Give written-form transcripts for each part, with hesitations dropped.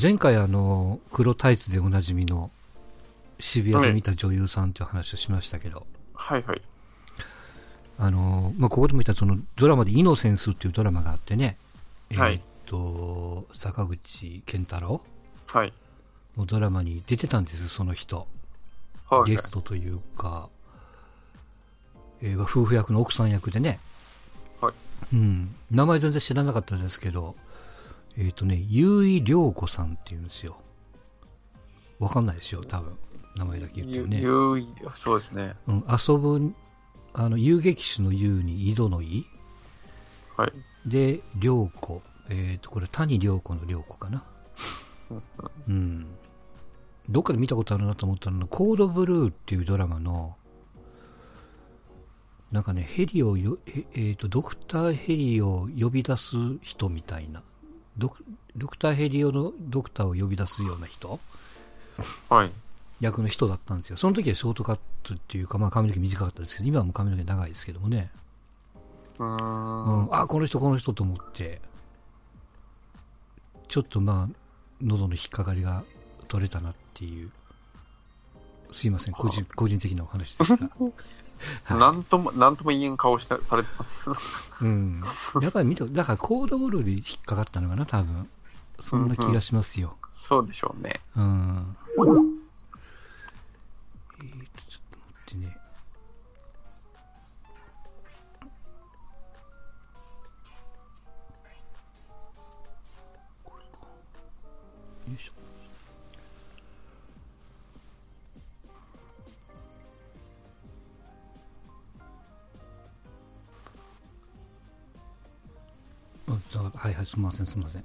前回黒タイツでおなじみの渋谷で見た女優さんという話をしましたけど、はいはい、ここでも言ったそのドラマでイノセンスっていうドラマがあってね、はい、坂口健太郎のドラマに出てたんですその人、はい、ゲストというか、夫婦役の奥さん役でね、はい、うん、名前全然知らなかったですけど結井涼子さんっていうんですよ。わかんないですよ多分名前だけ言ってもね。そうですね、うん、遊ぶ遊撃手の遊に井戸の井、はい、で涼子、これ谷涼子の涼子かな、うん、どっかで見たことあるなと思ったのがコードブルーっていうドラマのなんかねヘリをドクターヘリを呼び出す人みたいなドクターヘリオのドクターを呼び出すような人、はい、役の人だったんですよ。その時はショートカットっていうか、まあ、髪の毛短かったですけど今はもう髪の毛長いですけどもね、うん、あこの人と思ってちょっとまあ喉の引っかかりが取れたなっていう、すいません個人的なお話ですがはい、なんとも言えん顔されてます、うん、やっぱりだからコードブルーで引っかかったのかな多分そんな気がしますよ、うんうん、そうでしょうね、うん、ちょっと待ってね、これかよいしょ、はいはい、すみません、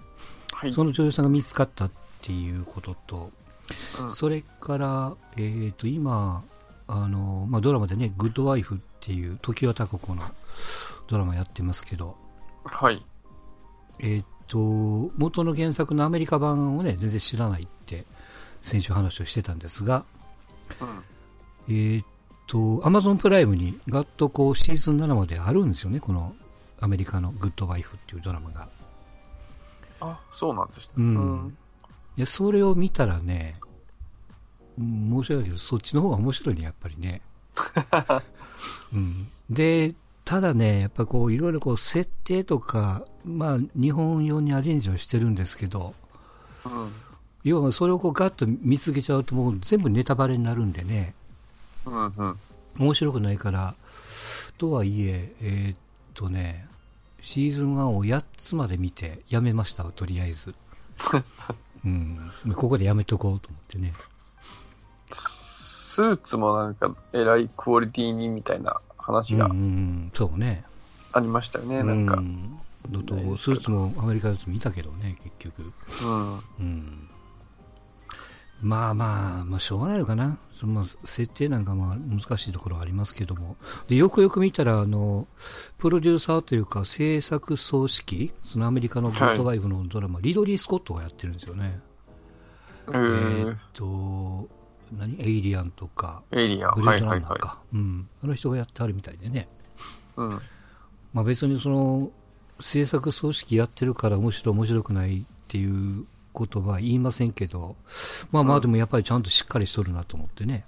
はい、その女優さんが見つかったっていうことと、うん、それから、今ドラマでねグッドワイフっていう常盤貴子のドラマやってますけど、はい、元の原作のアメリカ版をね全然知らないって先週話をしてたんですが、うん、Amazon プライムにガッとこうシーズン7まであるんですよねこのアメリカのグッドワイフっていうドラマが。あ、そうなんですね、うん、いやそれを見たらね面白いけどそっちの方が面白いねやっぱりね、うん、でただねやっぱこういろいろこう設定とか、まあ、日本用にアレンジをしてるんですけど、うん、要はそれをこうガッと見つけちゃうともう全部ネタバレになるんでね、うんうん、面白くないからとはいえシーズン1を8つまで見てやめましたわとりあえず、うん、ここでやめとこうと思ってね。スーツもなんかえらいクオリティにみたいな話が、うんうん、そうねありましたよねなんか、うん、スーツもアメリカのやつ見たけどね結局、うんうん、まあしょうがないのかなその設定なんかまあ難しいところはありますけども、でよく見たらプロデューサーというか制作総指揮そのアメリカのグッドワイフのドラマ、はい、リドリー・スコットがやってるんですよね。エイリアンとかブレードランナーか、はいはいはいうん、あの人がやってあるみたいでね、うんまあ、別にその制作総指揮やってるから面白くないっていうことは言いませんけど、まあまあでもやっぱりちゃんとしっかりしとるなと思ってね、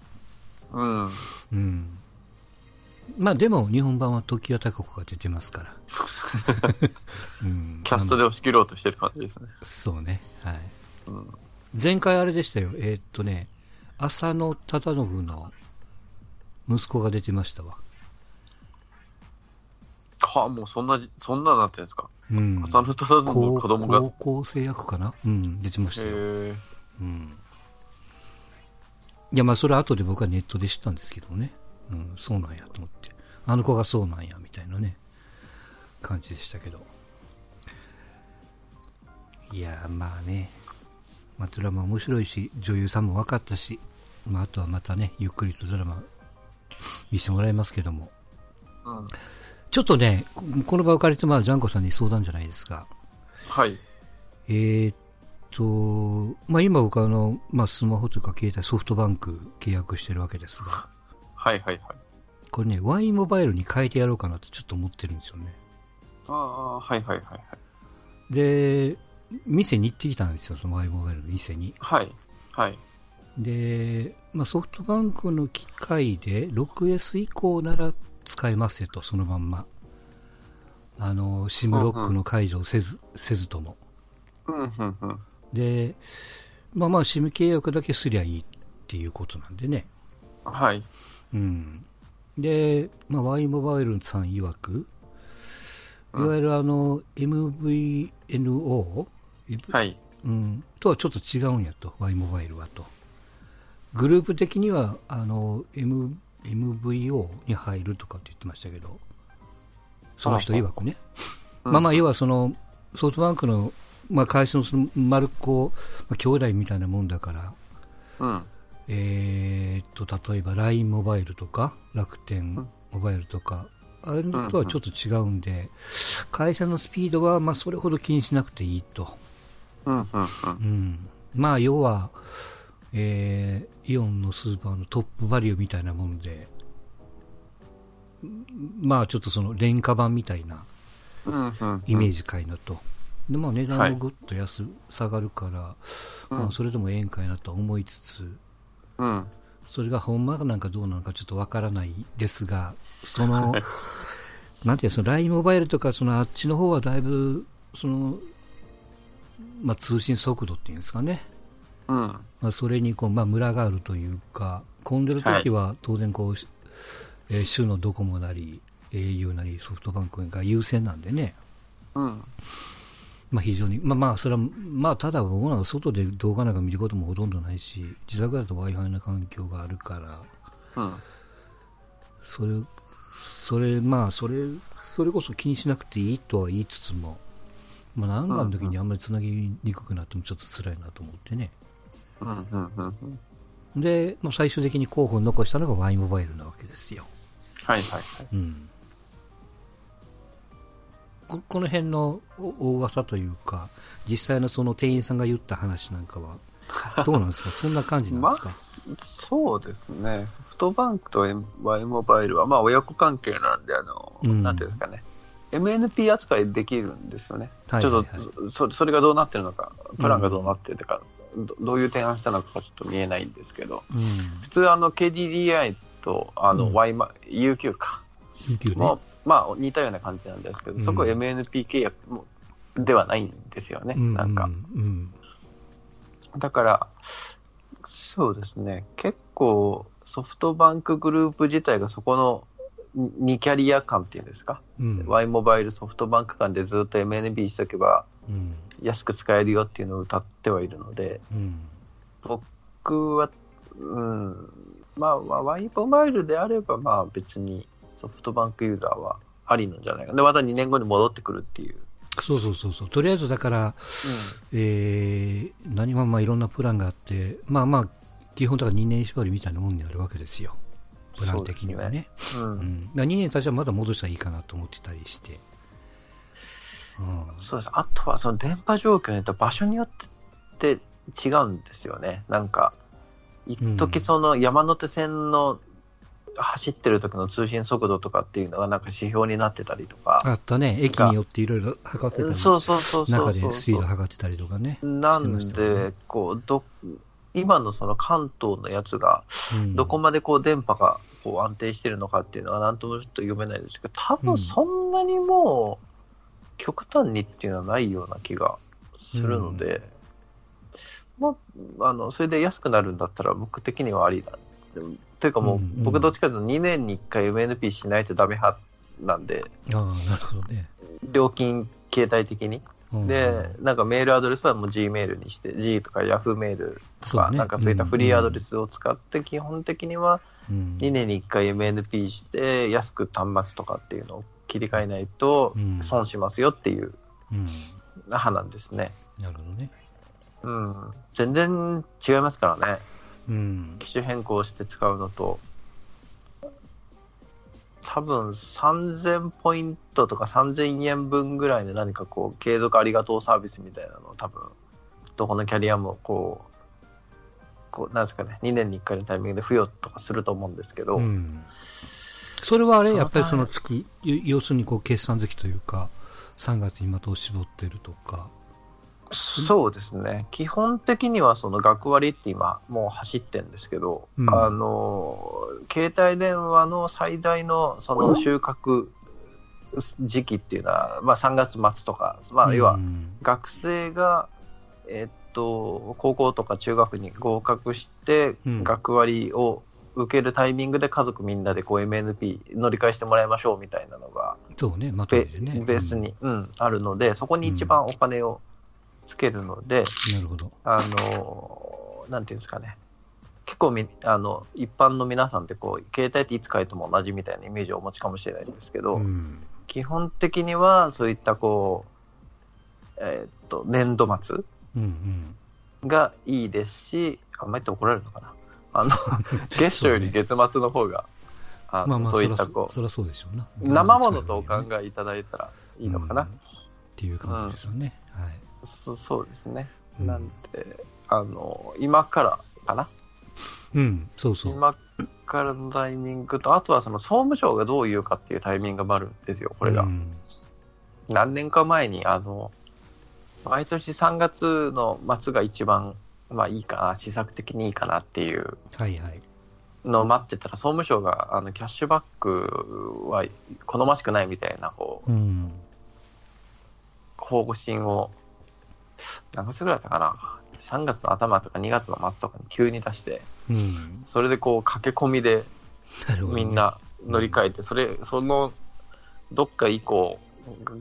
うんうん、まあでも日本版は常盤貴子が出てますから、うん、キャストで押し切ろうとしてる感じですね。そうね、はいうん、前回あれでしたよ浅野忠信の息子が出てましたわ。はあ、もうそんななってんですか、うん、浅野忠信の子供が高校生役かな、うん、出てましたよ、うん、いやまあそれは後で僕はネットで知ったんですけどね、うん、そうなんやと思ってあの子がそうなんやみたいなね感じでしたけど、いやまあね、まあ、ドラマ面白いし女優さんも分かったし、まあ、あとはまたねゆっくりとドラマ見せてもらいますけども、うんちょっとねこの場を借りてまあジャンコさんに相談じゃないですか。はい。まあ今僕スマホとか携帯ソフトバンク契約してるわけですが。はいはいはい。これね Y モバイルに変えてやろうかなとちょっと思ってるんですよね。ああはいはいはいはい。で店に行ってきたんですよ、そのマイモバイルの店に。はいはい。で、まあ、ソフトバンクの機械で 6S 以降なら使えますよと、そのまんまSIM ロックの解除をせずとも、うんうんうん、で、まあまあ SIM 契約だけすりゃいいっていうことなんでね。はい、うん、で、まあ、Y モバイルさん曰く、いわゆるMVNO、はいうん、とはちょっと違うんやと、Y モバイルはと。グループ的にはMVO に入るとかって言ってましたけど、その人曰くね。うん、まあまあ、要はそのソフトバンクの、まあ、会社のその丸っ子、まあ、兄弟みたいなもんだから、うん、例えば LINE モバイルとか楽天モバイルとか、うん、あれのとはちょっと違うんで、うんうん、会社のスピードはまあそれほど気にしなくていいと。うんうんうんうん、まあ要は、イオンのスーパーのトップバリューみたいなもので、まあちょっとその廉価版みたいなイメージかいなと。で、まあ、値段もぐっと下がるから、はいまあ、それでもええんかいなと思いつつ、うん、それがほんまなんかどうなのかちょっとわからないですが、そのなんていうの、その LINE モバイルとかそのあっちの方はだいぶその、まあ、通信速度っていうんですかね、うんまあ、それにこう、まあ、ムラがあるというか、混んでるときは当然こう、はい州のドコモなり au なりソフトバンクが優先なんでね、うんまあ、非常に、まあ、まあそれはまあただ僕らは外で動画なんか見ることもほとんどないし、自宅だと Wi-Fi の環境があるから、うん、それこそ気にしなくていいとは言いつつも、まあ、なんかの時にあんまりつなぎにくくなってもちょっと辛いなと思ってね、うんうんうんうんで、まあ、最終的に候補に残したのが Y モバイルなわけですよ。はいはいはい、うん、この辺の大噂というか、実際のその店員さんが言った話なんかはどうなんですか？そんな感じなんですか？まあ、そうですね、ソフトバンクと Y モバイルはまあ親子関係なんで、なんていうんですかね、MNP 扱いできるんですよね、はいはいはい、ちょっと それがどうなってるのか、プランがどうなってるのか、うんどういう提案したのかちょっと見えないんですけど、うん、普通KDDI とUQ か、UQ ね、もまあ似たような感じなんですけど、うん、そこは MNP 契約もではないんですよね、うん、なんか、うん、だからそうですね、結構ソフトバンクグループ自体がそこの2キャリア間っていうんですか、うん、Y モバイルソフトバンク間でずっと MNP しとけば、うん安く使えるよっていうのを歌ってはいるので、うん、僕は、うん、まあワイモバイルであればまあ別にソフトバンクユーザーはありなんじゃないか。でまた2年後に戻ってくるっていう。そうそうそうそう。とりあえずだから、うん何もまあいろんなプランがあって、まあまあ基本だから2年縛りみたいなもんになるわけですよ。プラン的にはね。そうですね。うんうん、だから2年経ちはまだ戻したらいいかなと思ってたりして。うん、そうです。あとはその電波状況によって場所によって違うんですよね。なんか一時その山手線の走ってる時の通信速度とかっていうのがなんか指標になってたりとか、あったね、駅によっていろいろ測ってたり、中でスピード測ってたりとかね。なんでこう今のその関東のやつがどこまでこう電波がこう安定してるのかっていうのはなんともちょっと読めないですけど、多分そんなにもう極端にっていうのはないような気がするので、うんまあ、それで安くなるんだったら僕的にはありだというか、もう僕どっちかというと2年に1回 MNP しないとダメ派なんで、あなるほど、ね、料金形態的に、うん、でなんかメールアドレスはもう G メールにして G とか Yahoo メールとか、ね、なんかそういったフリーアドレスを使って基本的には2年に1回 MNP して安く端末とかっていうのを切り替えないと損しますよっていう派なんですね、うん、なるほどね、うん、全然違いますからね、うん、機種変更して使うのと、多分3000ポイントとか3000円分ぐらいで何かこう継続ありがとうサービスみたいなのを多分どこのキャリアもこうなんですかね、2年に1回のタイミングで付与とかすると思うんですけど、うんそれはあれやっぱりその月、要するにこう決算月というか3月に的を絞ってるとか、そうですね、基本的にはその学割って今もう走ってるんですけど、うん、携帯電話の最大のその収穫時期っていうのは、まあ、3月末とか、まあ、要は学生が、高校とか中学に合格して学割を受けるタイミングで家族みんなでこう MNP 乗り換えしてもらいましょうみたいなのがベースに、うん、あるので、そこに一番お金をつけるので、なるほど、なんていうんですかね、結構一般の皆さんってこう携帯っていつ買えても同じみたいなイメージをお持ちかもしれないんですけど、うん、基本的にはそういったこう、年度末がいいですし、うんうん、あんまり言って怒られるのかな、月初より月末の方がそういったこう生ものとお考えいただいたらいいのかな、うん、っていう感じですよね、うん、はい、そうですね、うん、なんで今からかな、うん、そうそう、今からのタイミングと、あとはその総務省がどういうかっていうタイミングもあるんですよ、これが、うん、何年か前に毎年3月の末が一番まあいいかな、施策的にいいかなっていうのを待ってたら、総務省がキャッシュバックは好ましくないみたいなうん、方針を何月ぐらいだったかな、3月の頭とか2月の末とかに急に出して、うん、それでこう駆け込みでみんな乗り換えて、そのどっか以降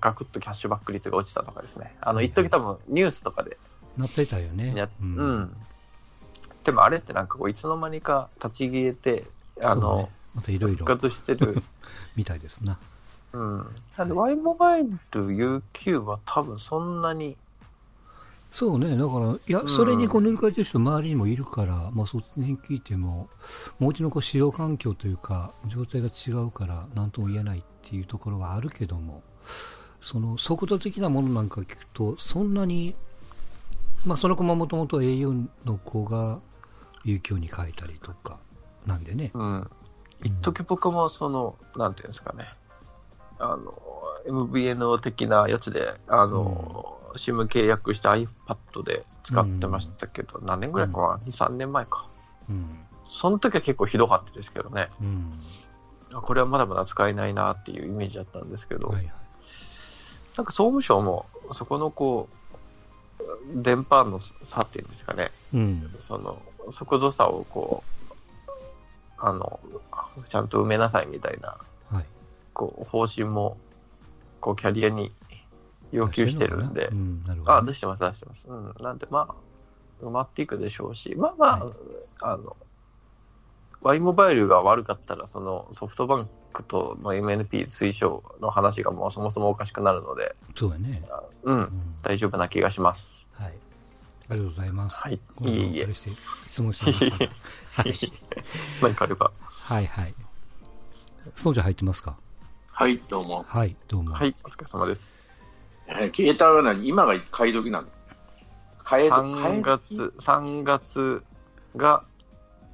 ガクッとキャッシュバック率が落ちたとかですね、一時多分ニュースとかでなってたよね、うんうん、でもあれってなんかこういつの間にか立ち消えてね、またいろいろ復活してるみたいですな、うん、なんで Y モバイル UQ は多分そんなにそうね、だからいや、うん、それにこう塗り替えてる人周りにもいるから、まあ、そっちに聞いてももう一度こう使用環境というか状態が違うから何とも言えないっていうところはあるけども、その速度的なものなんか聞くとそんなに、まあ、その子ももともと au の子が UQ に変えたりとかなんでね、うん、一時僕もそのなんていうんですかね、MVNO 的なやつでうん、SIM 契約した iPad で使ってましたけど、うん、何年ぐらいか、うん、2、3年前か、うん、その時は結構ひどかったですけどね、うん、これはまだまだ使えないなっていうイメージだったんですけど、はいはい、なんか総務省もそこのこう電波の差っていうんですかね、うん、その速度差をこうちゃんと埋めなさいみたいな、はい、こう方針もこうキャリアに要求してるんで、うん、なるほどね、出してます出してます、うん、なんでまあ埋まっていくでしょうし、まあまあ、はい、Y モバイルが悪かったらそのソフトバンクとの MNP 推奨の話がもうそもそもおかしくなるので、そうだね、うん、うん、大丈夫な気がします、はい、ありがとうございます、はい、いえいえ、質問してましたはい、何かあれば、はいはい、スノーちゃん入ってますか、はいどうも、はいどうも、はい、お疲れ様です。携帯は何、今が買い時なの、3月が、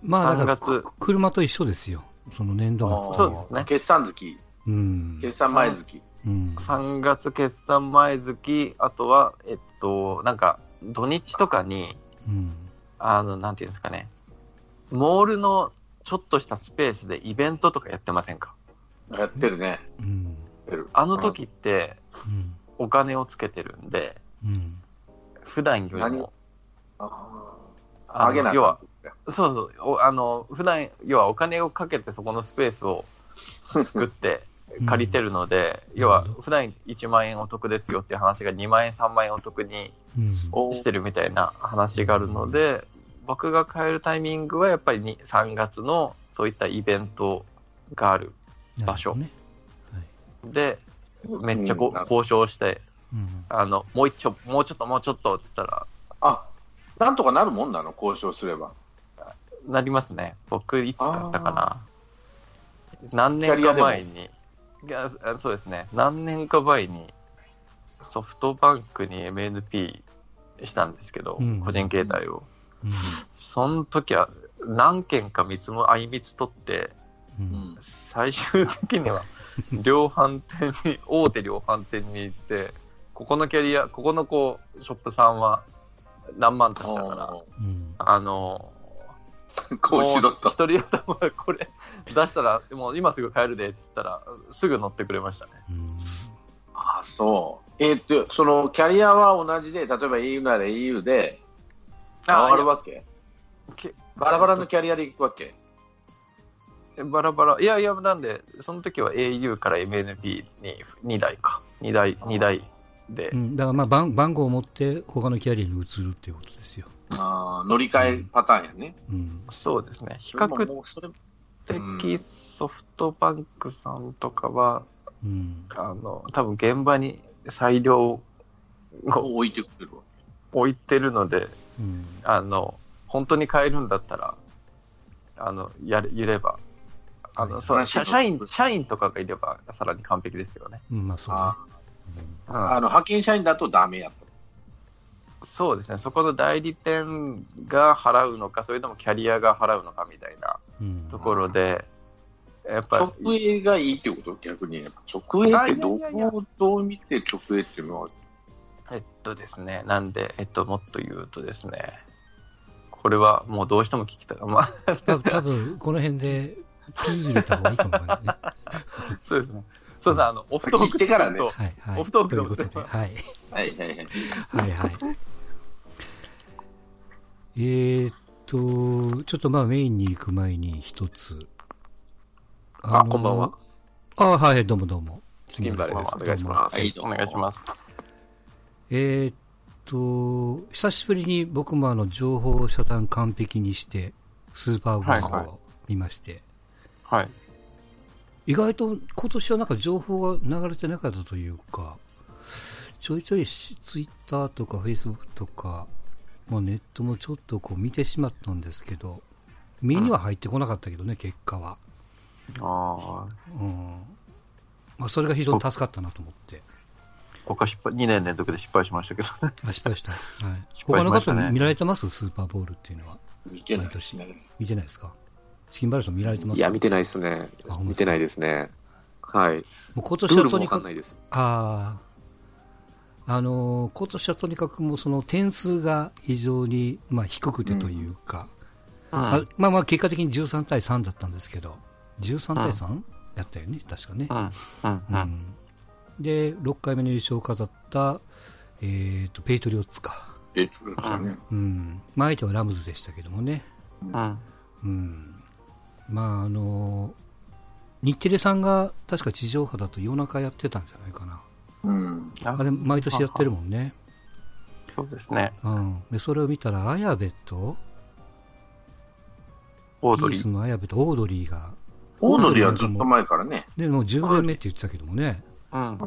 まあだから車と一緒ですよ、その年度末という、そうですね、決算月、うん、決算前月、うん、3月決算前月、あとはなんか土日とかに、うん、なんていうんですかね、モールのちょっとしたスペースでイベントとかやってませんか、やってるね、うん、あの時って、うん、お金をつけてるんで、うん、普段よりもあげない、要はそうそう、普段要はお金をかけてそこのスペースを作って借りてるので、うん、要は普段1万円お得ですよっていう話が2万円3万円お得にしてるみたいな話があるので、うん、僕が買えるタイミングはやっぱり3月のそういったイベントがある場所、ね、はい、でめっちゃ交渉して、うん、もうちょっとって言ったら、あ、なんとかなるもんなの、交渉すればなりますね。僕いつだったかな、何年か前に、いや、そうですね、何年か前にソフトバンクに MNP したんですけど、うん、個人携帯を、うん、その時は何件か相見つ取って、うん、最終的には量販店に大手量販店に行ってここのキャリア、ここのこうショップさんは何万とかだから、うん、一人頭これ出したらもう今すぐ帰るでって言ったらすぐ乗ってくれましたね。うん、あ、そう。そのキャリアは同じで、例えば EU なら EU で変わるわけ？バラバラのキャリアで行くわけ？バラバラ、いやいや、なんでその時は au から MNP に2台で、うん、だからまあ 番号を持って他のキャリアに移るっていうことですよ。あ、乗り換えパターンやね、うんうん、そうですね。比較的ソフトバンクさんとかは、うん、多分現場に裁量を置いてるので、うん、本当に変えるんだったらやれば社員とかがいればさらに完璧ですよね。うん、まあそうね。うん、派遣社員だとダメやと。そうですね。そこの代理店が払うのか、それともキャリアが払うのかみたいなところで、うん、やっぱ直営がいいってこと。逆に直営ってどう見て直営っていうのは、ですね。なんでもっと言うとですね。これはもうどうしても聞きたい。まあ多分この辺で。ピー入れた方がいいかもね。そうですね。そうです、オフトークでからね。はいはい。オフトークのことで。はいはいはいはいはい。ちょっとまあメインに行く前に一つ。あ、こんばんは。あ、はい、どうもどうも。スキンバレーです。お願いします。はい、お願いします。久しぶりに僕も情報遮断完璧にしてスーパーゴールドを見まして。はいはいはい、意外と今年はなんか情報が流れてなかったというか、ちょいちょいツイッターとかフェイスブックとか、まあ、ネットもちょっとこう見てしまったんですけど、目には入ってこなかったけどね、うん、結果は。あ、うん、まあ、それが非常に助かったなと思って。僕は2年連続で失敗しましたけどね。あ、失敗した、はい、失敗しましたね。他の方見られてます？スーパーボールっていうのは毎年見てないですか？チキンバレーさん見られてますか？いや、見てないですね。見てないですね。はい。もう今年はとにかく、今年はとにかくもうその点数が非常にまあ低くてというか、うん、あ、まあまあ結果的に13対3だったんですけど、13対 3、うん、やったよね、確かね。うんうんうん、で6回目の優勝を飾った、ペイトリオッツか。ペイトリオッツだね。うん。まあ相手はラムズでしたけどもね。うん。うん。まあ日テレさんが確か地上波だと夜中やってたんじゃないかな、うん、あれ毎年やってるもんね。そうですね、うん、でそれを見たら綾部とオードリー、ピースの綾部とオードリーが、オードリーはずっと前からね、でもう10年目って言ってたけどもね、うんうんうん、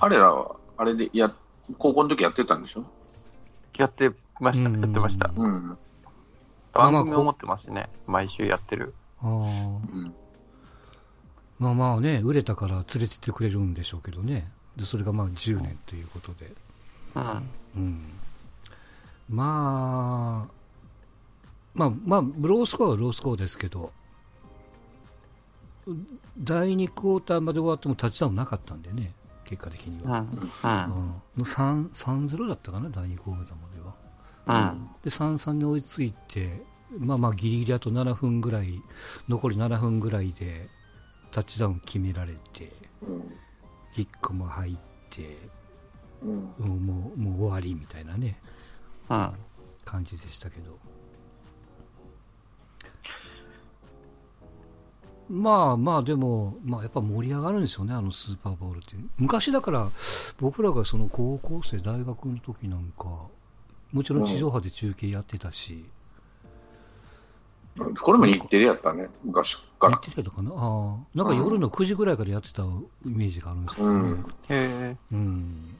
彼らはあれで高校の時やってたんでしょ？やってました、やってました、うん、番組を持ってますね、毎週やってる。あ、うん、まあまあね、売れたから連れてってくれるんでしょうけどね。でそれがまあ10年ということで、うんうん、まあまあまあロースコアはロースコアですけど、第2クォーターまで終わってもタッチダウンなかったんでね、結果的には、うんうん、の 3-0 だったかな、第2クォーターまでは。うん、で 3-3 に追いついて、まあまあギリギリあと7分ぐらい、残り7分ぐらいでタッチダウン決められて、うん、キックも入って、うん、もう終わりみたいなね、うん、感じでしたけど、まあまあでも、まあ、やっぱ盛り上がるんですよね、スーパーボールって。昔だから僕らがその高校生大学の時なんかもちろん地上波で中継やってたし、うん、これも日テレやったね、昔から。日テレだかな、あ、なんか夜の9時ぐらいからやってたイメージがあるんですけどね、うん、へー、うん、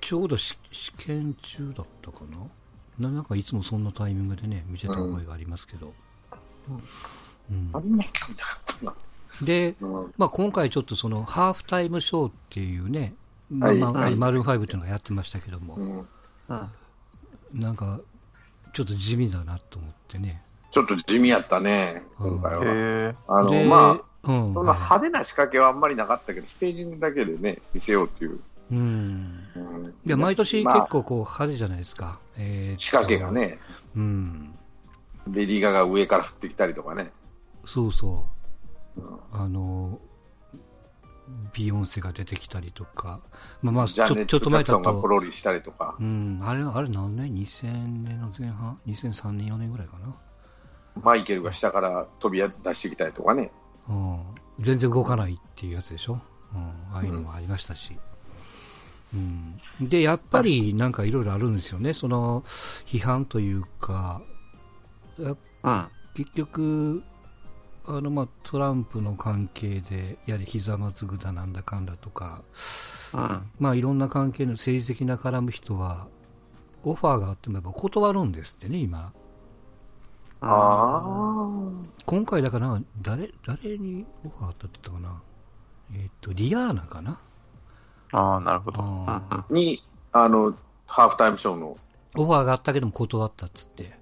ちょうど試験中だったかな、なんかいつもそんなタイミングでね見てた覚えがありますけど、うんうん、あんまり興味なかったな。で、まあ、今回ちょっとそのハーフタイムショーっていうね、まあまあ、はい、マルーン5っていうのがやってましたけども、うん、なんかちょっと地味だなと思ってね。ちょっと地味やったね、今回は。まあ、うん、その派手な仕掛けはあんまりなかったけど、ステージだけでね見せようっていういや毎年結構こう派手じゃないですか、仕掛けがね、レディーガが上から降ってきたりとかね、そうそう、ビヨンセが出てきたりとか、ちょっと前だとジャネット・ジャクソンがポロリしたりとか、あれ何年、2000年の前半、2003年、4年ぐらいかな、マイケルが下から飛び出してきたりとかね、全然動かないっていうやつでしょ、ああいうのもありましたし、でやっぱりなんかいろいろあるんですよね、その批判というか、結局トランプの関係でやはりひざまずくだなんだかんだとか、いろんな関係の政治的な絡む人はオファーがあってもやっぱ断るんですってね今。今回だから誰にオファーあったって言ったかな、リアーナかな、なるほど、にハーフタイムショーのオファーがあったけども断ったっつって、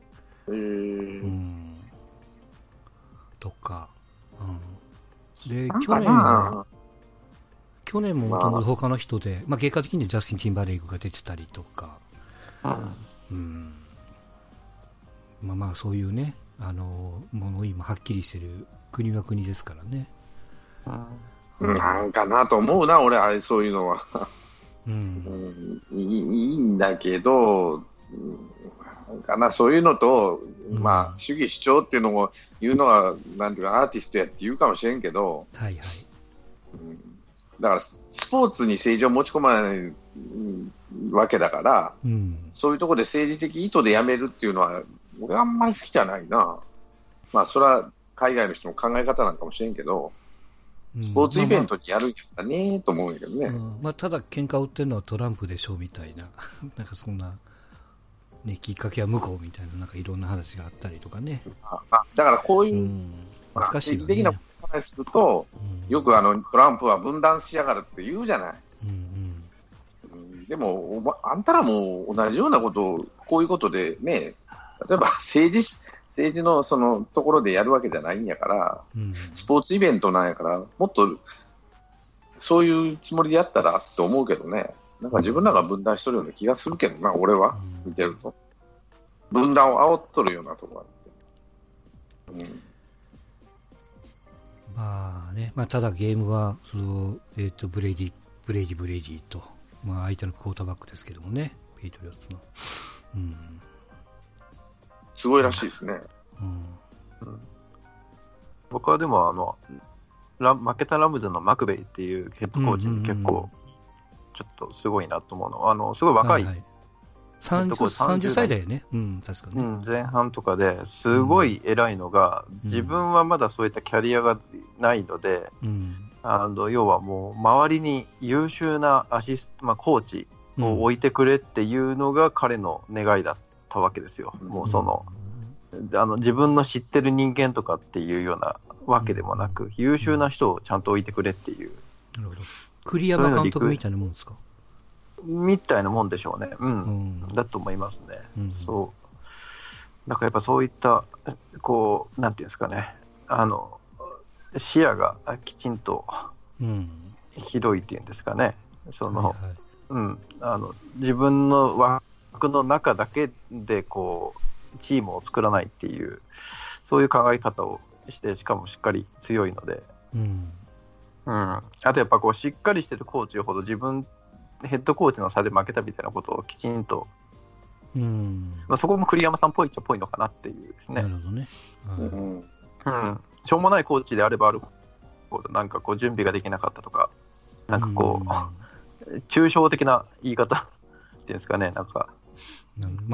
とか、で去年ももともと他の人で、結果的にジャスティン・ティンバレイクが出てたりとか、そういうね、ものを今はっきりしてる国は国ですからね。なんかなと思うな、俺、あれそういうのは、いいんだけど、そういうのと、主義主張っていうのを言うのは、なんていうか、アーティストやって言うかもしれんけど、だからスポーツに政治を持ち込まないわけだから、そういうところで政治的意図でやめるっていうのは、俺はあんまり好きじゃないな。それは海外の人の考え方なんかもしれんけど、スポーツイベントにやるんだねと思うんやけどね。ただ喧嘩を売ってるのはトランプでしょみたいな、なんかそんな、ね、きっかけは向こうみたいな、なんかいろんな話があったりとかね。だからこういう、政治的なことをすると、よくトランプは分断しやがるって言うじゃない。でもあんたらも同じようなことをこういうことでね、例えば政治 の, そのところでやるわけじゃないんやから、スポーツイベントなんやからもっとそういうつもりでやったらと思うけどね、なんか自分らが分断しとるような気がするけどな、俺は見てると分断を煽っとるようなところがあって、ただゲームはその、ブレイディと、相手のクォーターバックですけどもね、ペイトリオッツの、すごいらしいですね。僕はでも負けたラムズのマクベイっていうヘッドコーチに結構ちょっとすごいなと思うの、すごい若い、30歳だよね、確かね、前半とかですごい偉いのが、自分はまだそういったキャリアがないので、要はもう周りに優秀なコーチを置いてくれっていうのが彼の願いだったわけですよ。もう自分の知ってる人間とかっていうようなわけでもなく、優秀な人をちゃんと置いてくれっていう。なるほど。栗山監督みたいなもんですか？みたいなもんでしょうね。だと思いますね。なんかやっぱそういったこうなんていうんですかね。視野がきちんと広いっていうんですかね、自分の枠の中だけでこうチームを作らないっていう、そういう考え方をして、しかもしっかり強いので、あとやっぱこうしっかりしてるコーチほど自分ヘッドコーチの差で負けたみたいなことをきちんと、そこも栗山さんっぽいっちゃっぽいのかなっていうですね。なるほどね。しょうもないコーチであればあるほど、なんかこう準備ができなかったとか、なんかこう抽象的な言い方っていうんですかね、なんか、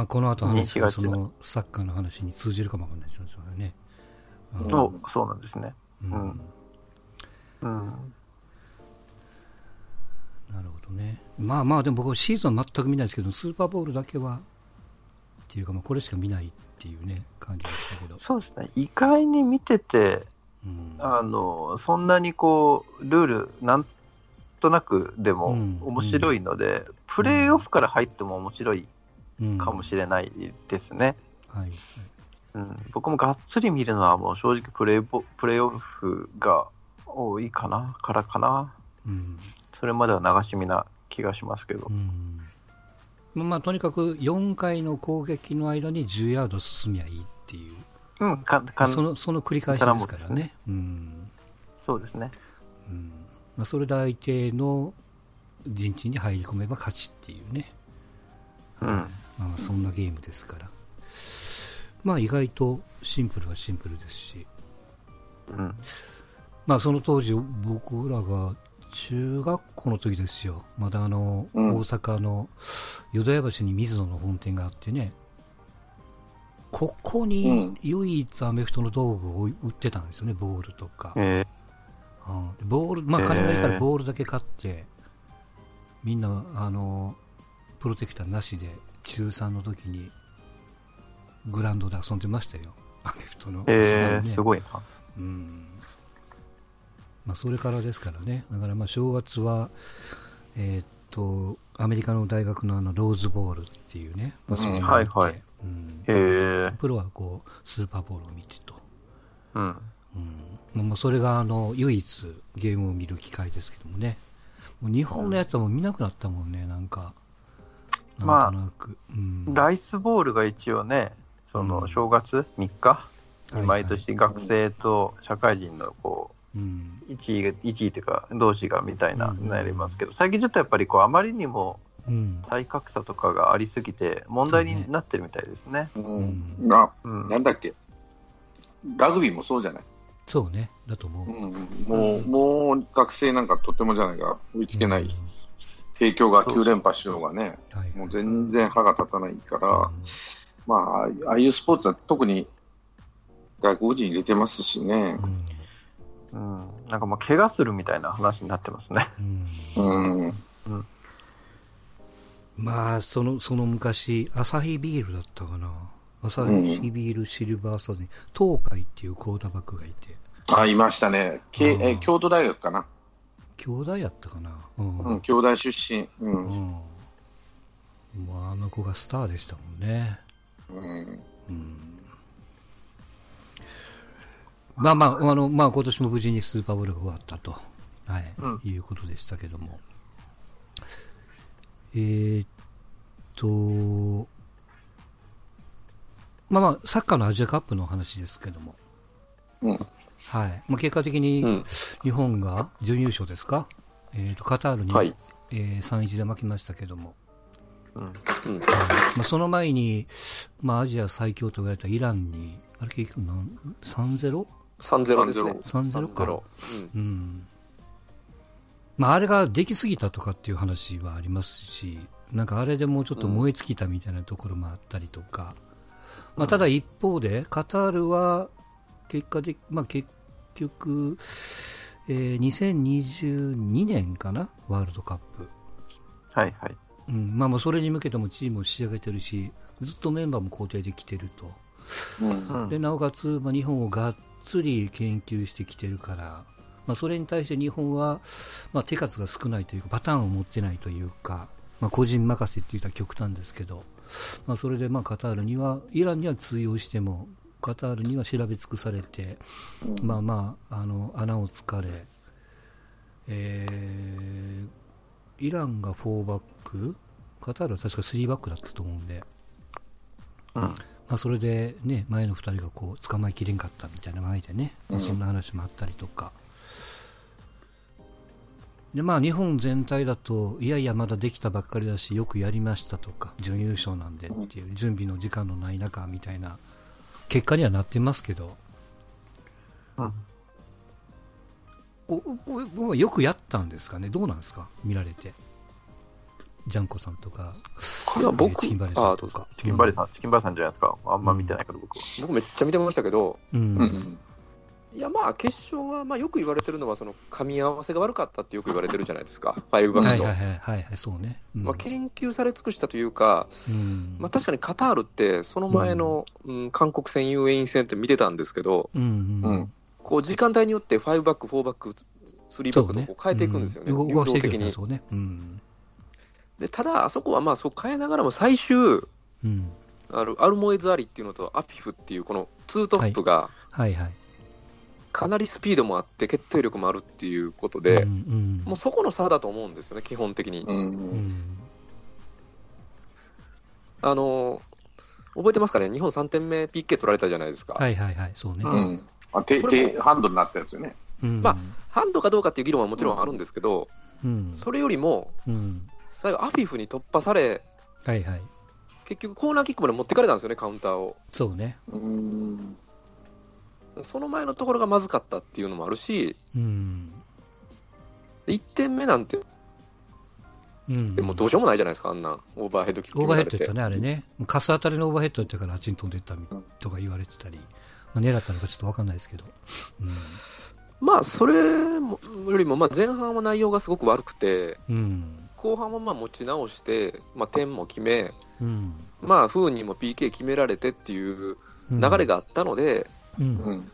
この後の話がそのサッカーの話に通じるかもわからないですよね。そうなんですね。なるほどね。でも僕はシーズンは全く見ないですけど、スーパーボウルだけはっていうか、これしか見ないっていうね感じでしたけど。そうですね、意外に見てて、そんなにこうルールなんとなくでも面白いので、プレーオフから入っても面白いかもしれないですね。僕もがっつり見るのはもう正直プレーオフが多いからかな、それまでは流し見な気がしますけど、うんまあ、とにかく4回の攻撃の間に10ヤード進みゃいいっていう、うん、その繰り返しですからね、うん、そうですね、うんまあ、それで相手の陣地に入り込めば勝ちっていうね、うんまあ、そんなゲームですから、まあ、意外とシンプルはシンプルですし、うんまあ、その当時僕らが中学校の時ですよ、まだうん、大阪の淀屋橋にミズノの本店があってね、ここに唯一アメフトの道具を売ってたんですよね、ボールとか、うん、ボール、まあ、金がいいからボールだけ買ってみんなプロテクターなしで中3の時にグラウンドで遊んでましたよ、アメフトの、ね、すごいな、うんまあ、それからですからね。だからまあ正月は、アメリカの大学のローズボールっていうね、まあ、それを見て、プロはこうスーパーボールを見てと、うんうんまあ、それが唯一ゲームを見る機会ですけどもね。もう日本のやつはもう見なくなったもんね、なんかなんとなく、まあうん、ライスボールが一応ね、その正月3日、うん、毎年学生と社会人のこううん、1位というか同士がみたいなになりますけど、うん、最近ちょっとやっぱりこうあまりにも体格差とかがありすぎて問題になってるみたいですね、うんうん、なんだっけラグビーもそうじゃない。そうねだと思う、うん、もう学生なんかとてもじゃないが追いつけない、うん、帝京が9連覇しようがね、はい、もう全然歯が立たないから、うんまあ、ああいうスポーツは特に外国人入れてますしね、うんうん、なんかもう怪我するみたいな話になってますね、うんうんうん、まあその昔アサヒビールだったかな、アサヒビールシルバーサザン、東海っていうクォーターバックがいて、あいましたね、京都大学かな、京大やったかな、うんうん、京大出身、うんうん、もうあの子がスターでしたもんね、うんうんまあまあまあ、今年も無事にスーパーボウルが終わったと、はいうん、いうことでしたけども、まあまあサッカーのアジアカップの話ですけども、うんはいまあ、結果的に日本が準優勝ですか、うんカタールに、はい3-1 で負けましたけども、うんうんまあ、その前に、まあ、アジア最強と言われたイランにあれ結局 3-03-0 ですね。3-0 か。うん。うん、まああれができすぎたとかっていう話はありますし、なんかあれでもうちょっと燃え尽きたみたいなところもあったりとか。うん、まあただ一方でカタールは結果でまあ結局、2022年かなワールドカップ。はいはい。うんまあまあそれに向けてもチームを仕上げてるし、ずっとメンバーも交代できてると。うんうん、でなおかつ、まあ、日本をがっつり研究してきてるから、まあ、それに対して日本は、まあ、手数が少ないというかパターンを持ってないというか、まあ、個人任せって言ったら極端ですけど、まあ、それでまあカタールにはイランには通用してもカタールには調べ尽くされて、うん、まあまあ穴をつかれ、イランが4バックカタールは確か3バックだったと思うんで、うんまあ、それで、ね、前の2人がこう捕まえきれんかったみたいな前でね、まあ、そんな話もあったりとか、うんでまあ、日本全体だといやいやまだできたばっかりだしよくやりましたとか準優勝なんでっていう準備の時間のない中みたいな結果にはなってますけど、うん、こよくやったんですかね、どうなんですか見られて。ジャンコさんとかチキンバレーさんとかチキンバレーさんじゃないですか、あんま見てないから、うん、僕めっちゃ見てましたけど、うんうん、いやまあ決勝は、まあ、よく言われてるのはその噛み合わせが悪かったってよく言われてるじゃないですか、5バックと、はいはいはいはい、そうね、うんまあ、研究され尽くしたというか、うんまあ、確かにカタールってその前の、うんうん、韓国戦 UAE 戦って見てたんですけど、うんうんうん、こう時間帯によって5バック4バック3バックとこう変えていくんですよね、流動的に。そうね、うんでただあそこはまあそう変えながらも最終、うん、アルモエズアリっていうのとアピフっていうこの2トップが、はいはいはい、かなりスピードもあって決定力もあるっていうことで、うんうん、もうそこの差だと思うんですよね基本的に、うんうん、覚えてますかね、日本3点目 PK 取られたじゃないですか、はいはいはい、そうね、うん、あ手ハンドになったやつよね、うんまあ、ハンドかどうかっていう議論はもちろんあるんですけど、うん、それよりも、うん、最後アフィフに突破され、はいはい、結局コーナーキックまで持ってかれたんですよねカウンターを、そうね、うんその前のところがまずかったっていうのもあるし、うん、1点目なんて、うん、でもどうしようもないじゃないですか、あんなオーバーヘッドキックオーバーヘッドいったねあれね、かす当たりのオーバーヘッドいったからあっちに飛んでいったとか言われてたり、まあ、狙ったのかちょっと分かんないですけど、うん、まあそれよりもまあ前半は内容がすごく悪くて、うん、後半はまあ持ち直して、まあ、点も決め、うん、まあ不運にも PK 決められてっていう流れがあったので、うんうんうん、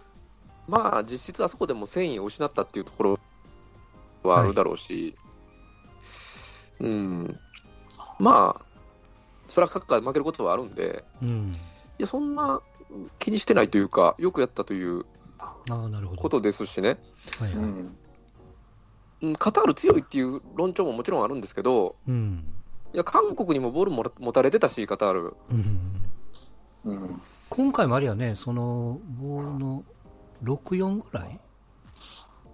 まあ実質あそこでも戦意を失ったっていうところはあるだろうし、はい、うん、まあそれは各界負けることはあるんで、うん、いやそんな気にしてないというかよくやったということですしね、はいはい、うん、カタール強いっていう論調ももちろんあるんですけど、うん、いや韓国にもボールも持たれてたしカタール、うんうん今回もあれやね、そのボールの 6,4 ぐらい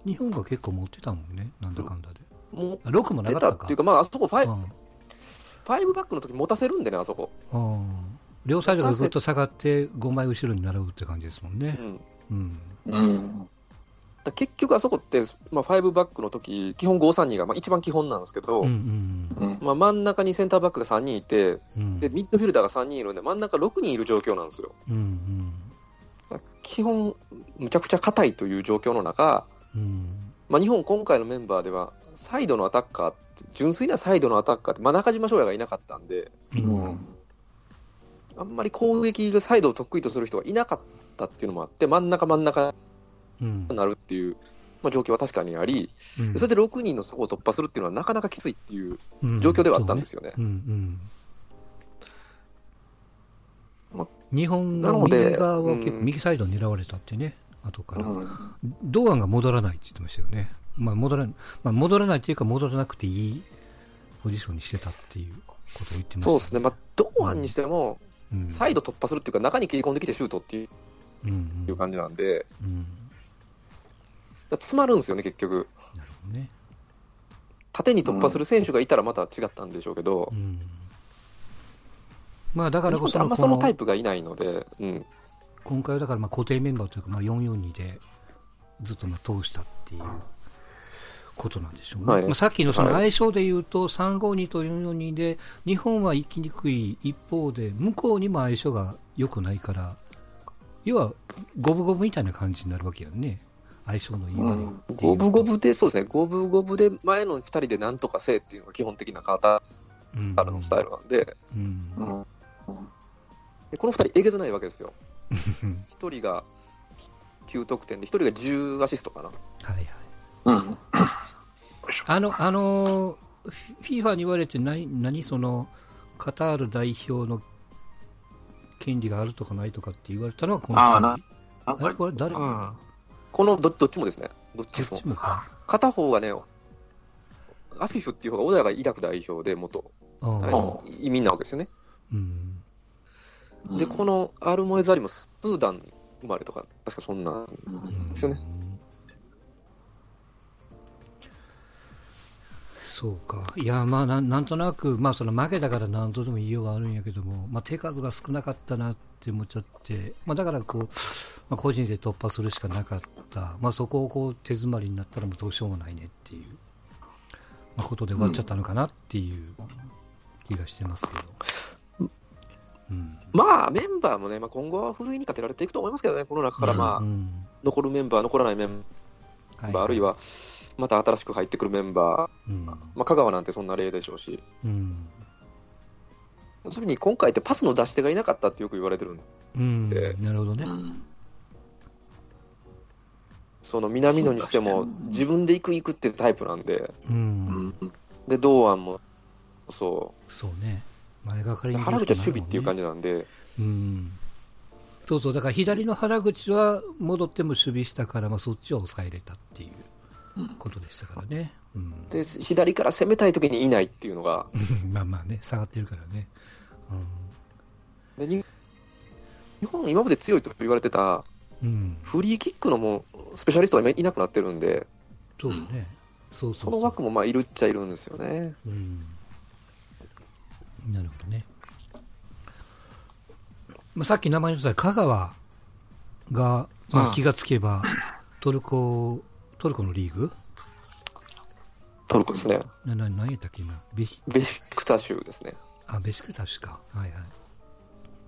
日本が結構持ってたもんね、なんだかんだで6もなかったか出たっていうか、まあ、あそこ5、うん、5バックの時持たせるんでね、あそこ、うん、両サイドがぐっと下がって5枚後ろに並ぶって感じですもんね、うんうんうん、だ結局あそこって、まあ、5バックの時基本 5-3-2 が、まあ、一番基本なんですけど、うんうんうんまあ、真ん中にセンターバックが3人いて、うん、でミッドフィルダーが3人いるんで真ん中6人いる状況なんですよ、うんうん、基本むちゃくちゃ硬いという状況の中、うんまあ、日本今回のメンバーではサイドのアタッカーって純粋なサイドのアタッカーって、まあ、中島翔也がいなかったんで、うんうん、あんまり攻撃がサイドを得意とする人がいなかったっていうのもあって真ん中になるっていう、うんまあ、状況は確かにあり、うん、それで6人のそこを突破するっていうのはなかなかきついっていう状況ではあったんですよね、うんうんま、日本の右側は結構右サイドを狙われたってね、うん、後から、うん、堂安が戻らないって言ってましたよね、まあ戻らないというか戻らなくていいポジションにしてたっていうことを言ってました、ね、そうですね、まあ、堂安にしても、うん、サイド突破するっていうか中に切り込んできてシュートっていう、うんうん、いう感じなんで、うん詰まるんですよね結局。なるほどね。縦に突破する選手がいたらまた違ったんでしょうけど、うんうんまあ、だからこそあんまそのタイプがいないので、うん、今回はだからまあ固定メンバーというか、まあ、442 でずっとまあ通したっていうことなんでしょうね、はいまあ、さっきのその相性でいうと、はい、352と442で日本は行きにくい一方で向こうにも相性が良くないから要は五分五分みたいな感じになるわけやね相性のいい五分五分でそうですね五分五分で前の2人でなんとかせえっていうのが基本的なカタールのスタイルなんで、うんうんうん、でこの2人えげつないわけですよ1人が9得点で1人が10アシストかなはいはい、うん、FIFA に言われて何そのカタール代表の権利があるとかないとかって言われたのはこの2人あれこれ誰かこの どっちもですねどっちも片方がねアフィフっていう方が小田がイラク代表で元移民なわけですよね、うん、でこのアルモエザリもスーダン生まれとか確かそんなですよね、うん、そうかいやまあ なんとなく、まあ、その負けだから何度でも言いようはあるんやけども、まあ、手数が少なかったなって思っちゃって、まあ、だからこう、まあ、個人で突破するしかなかったまあ、そこをこう手詰まりになったらもうどうしようもないねっていう、まあ、ことで終わっちゃったのかなっていう気がしてますけど、うんうん、まあメンバーもね、まあ、今後はふるいにかけられていくと思いますけどねこの中から、まあうんうん、残るメンバー残らないメンバー、はいはい、あるいはまた新しく入ってくるメンバー、うんまあ、香川なんてそんな例でしょうし、うん、それに今回ってパスの出し手がいなかったってよく言われてるんで、うん、なるほどね、うんその南野にしても自分で行くってタイプなんで、うん、で堂安もそうね前がかりに、ね、原口は守備っていう感じなんで、うん、そうそう、だから左の原口は戻っても守備したから、まあ、そっちを抑えれたっていうことでしたからね、うん、で左から攻めたいときにいないっていうのがまあまあね、下がってるからね、うん、で日本今まで強いと言われてたフリーキックのもスペシャリストがいなくなってるんで、そうね、そうそうそう、その枠もまあいるっちゃいるんですよね、うん、なるほどね。まあ、さっき名前に言った香川が、まあ、気がつけばトルコのリーグ、トルコですね、何やったっけな、ベシクタシュですね、あ、ベシクタシュか、はいはい、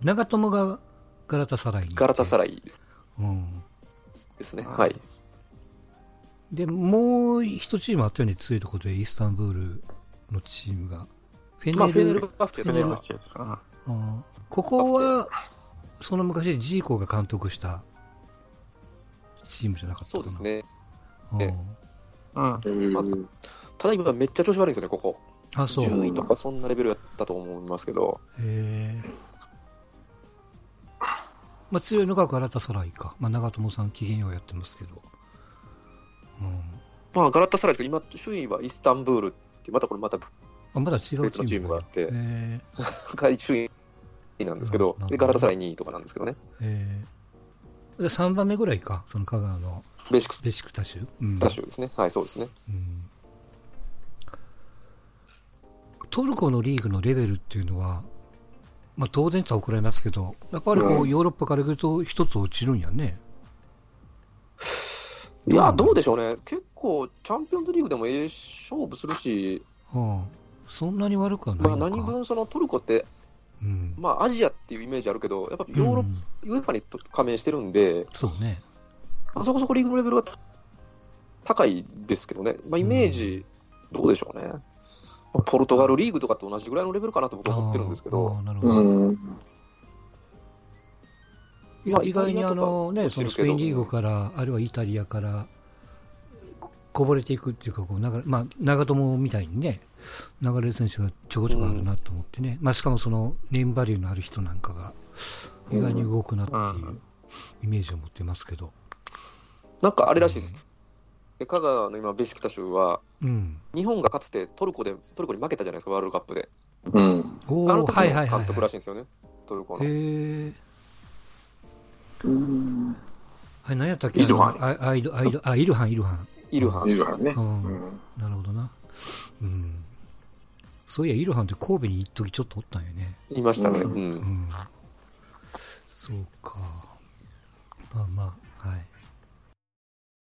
長友がガラタサライ、うん、ですね、はい、でもう一チームあったように強いところでイスタンブールのチームがフェネルバフチェですか、ここはその昔ジーコが監督したチームじゃなかったかな。そうですね、うん、まあ、ただ今めっちゃ調子悪いんですよね、ここ。あ、そう、10位とかそんなレベルだったと思いますけど、へえ。まあ、強いのがガラタサライか、まあ、長友さん機嫌ようやってますけど、うん、まあ、ガラタサライですけど、今首位はイスタンブールってまた違う別のチームがあって、首位なんですけど、でガラタサライ2位とかなんですけどね、3番目ぐらいか、その香川のベシクタシュ、うん、タシュですね、はい、そうですね、うん、トルコのリーグのレベルっていうのは、まあ、当然とは怒られますけど、やっぱりこうヨーロッパから行くと一つ落ちるんやね、うん、いや、どうでしょうね、結構チャンピオンズリーグでも勝負するし、はあ、そんなに悪くはないのか、まあ、何分そのトルコって、うん、まあ、アジアっていうイメージあるけど、やっぱりヨーロッパ、うん、ヨーロッパに加盟してるんで、そうね、まあ、そこそこリーグのレベルは高いですけどね、まあ、イメージどうでしょうね、うん、ポルトガルリーグとかと同じぐらいのレベルかなと僕は思ってるんですけど、なるほど、うん、いや、意外にね、そのスペインリーグからあるいはイタリアからこぼれていくっていうか、こうまあ、長友みたいにね、流れる選手がちょこちょこあるなと思ってね、うん、まあ、しかもそのネームバリューのある人なんかが意外に動くなっていうイメージを持ってますけど、うん、なんかあれらしいですね、うん、香川の今ベシクタシュは、うん、日本がかつてトルコに負けたじゃないですか、ワールドカップで、うん、あの時の監督らしいんですよね、トルコの、はい、何やったっけ、イルハンね、うん、なるほどな、うん、そういやイルハンって神戸に一時ちょっとおったんよね、いましたね、うんうんうん、そうか、まあまあ、はい、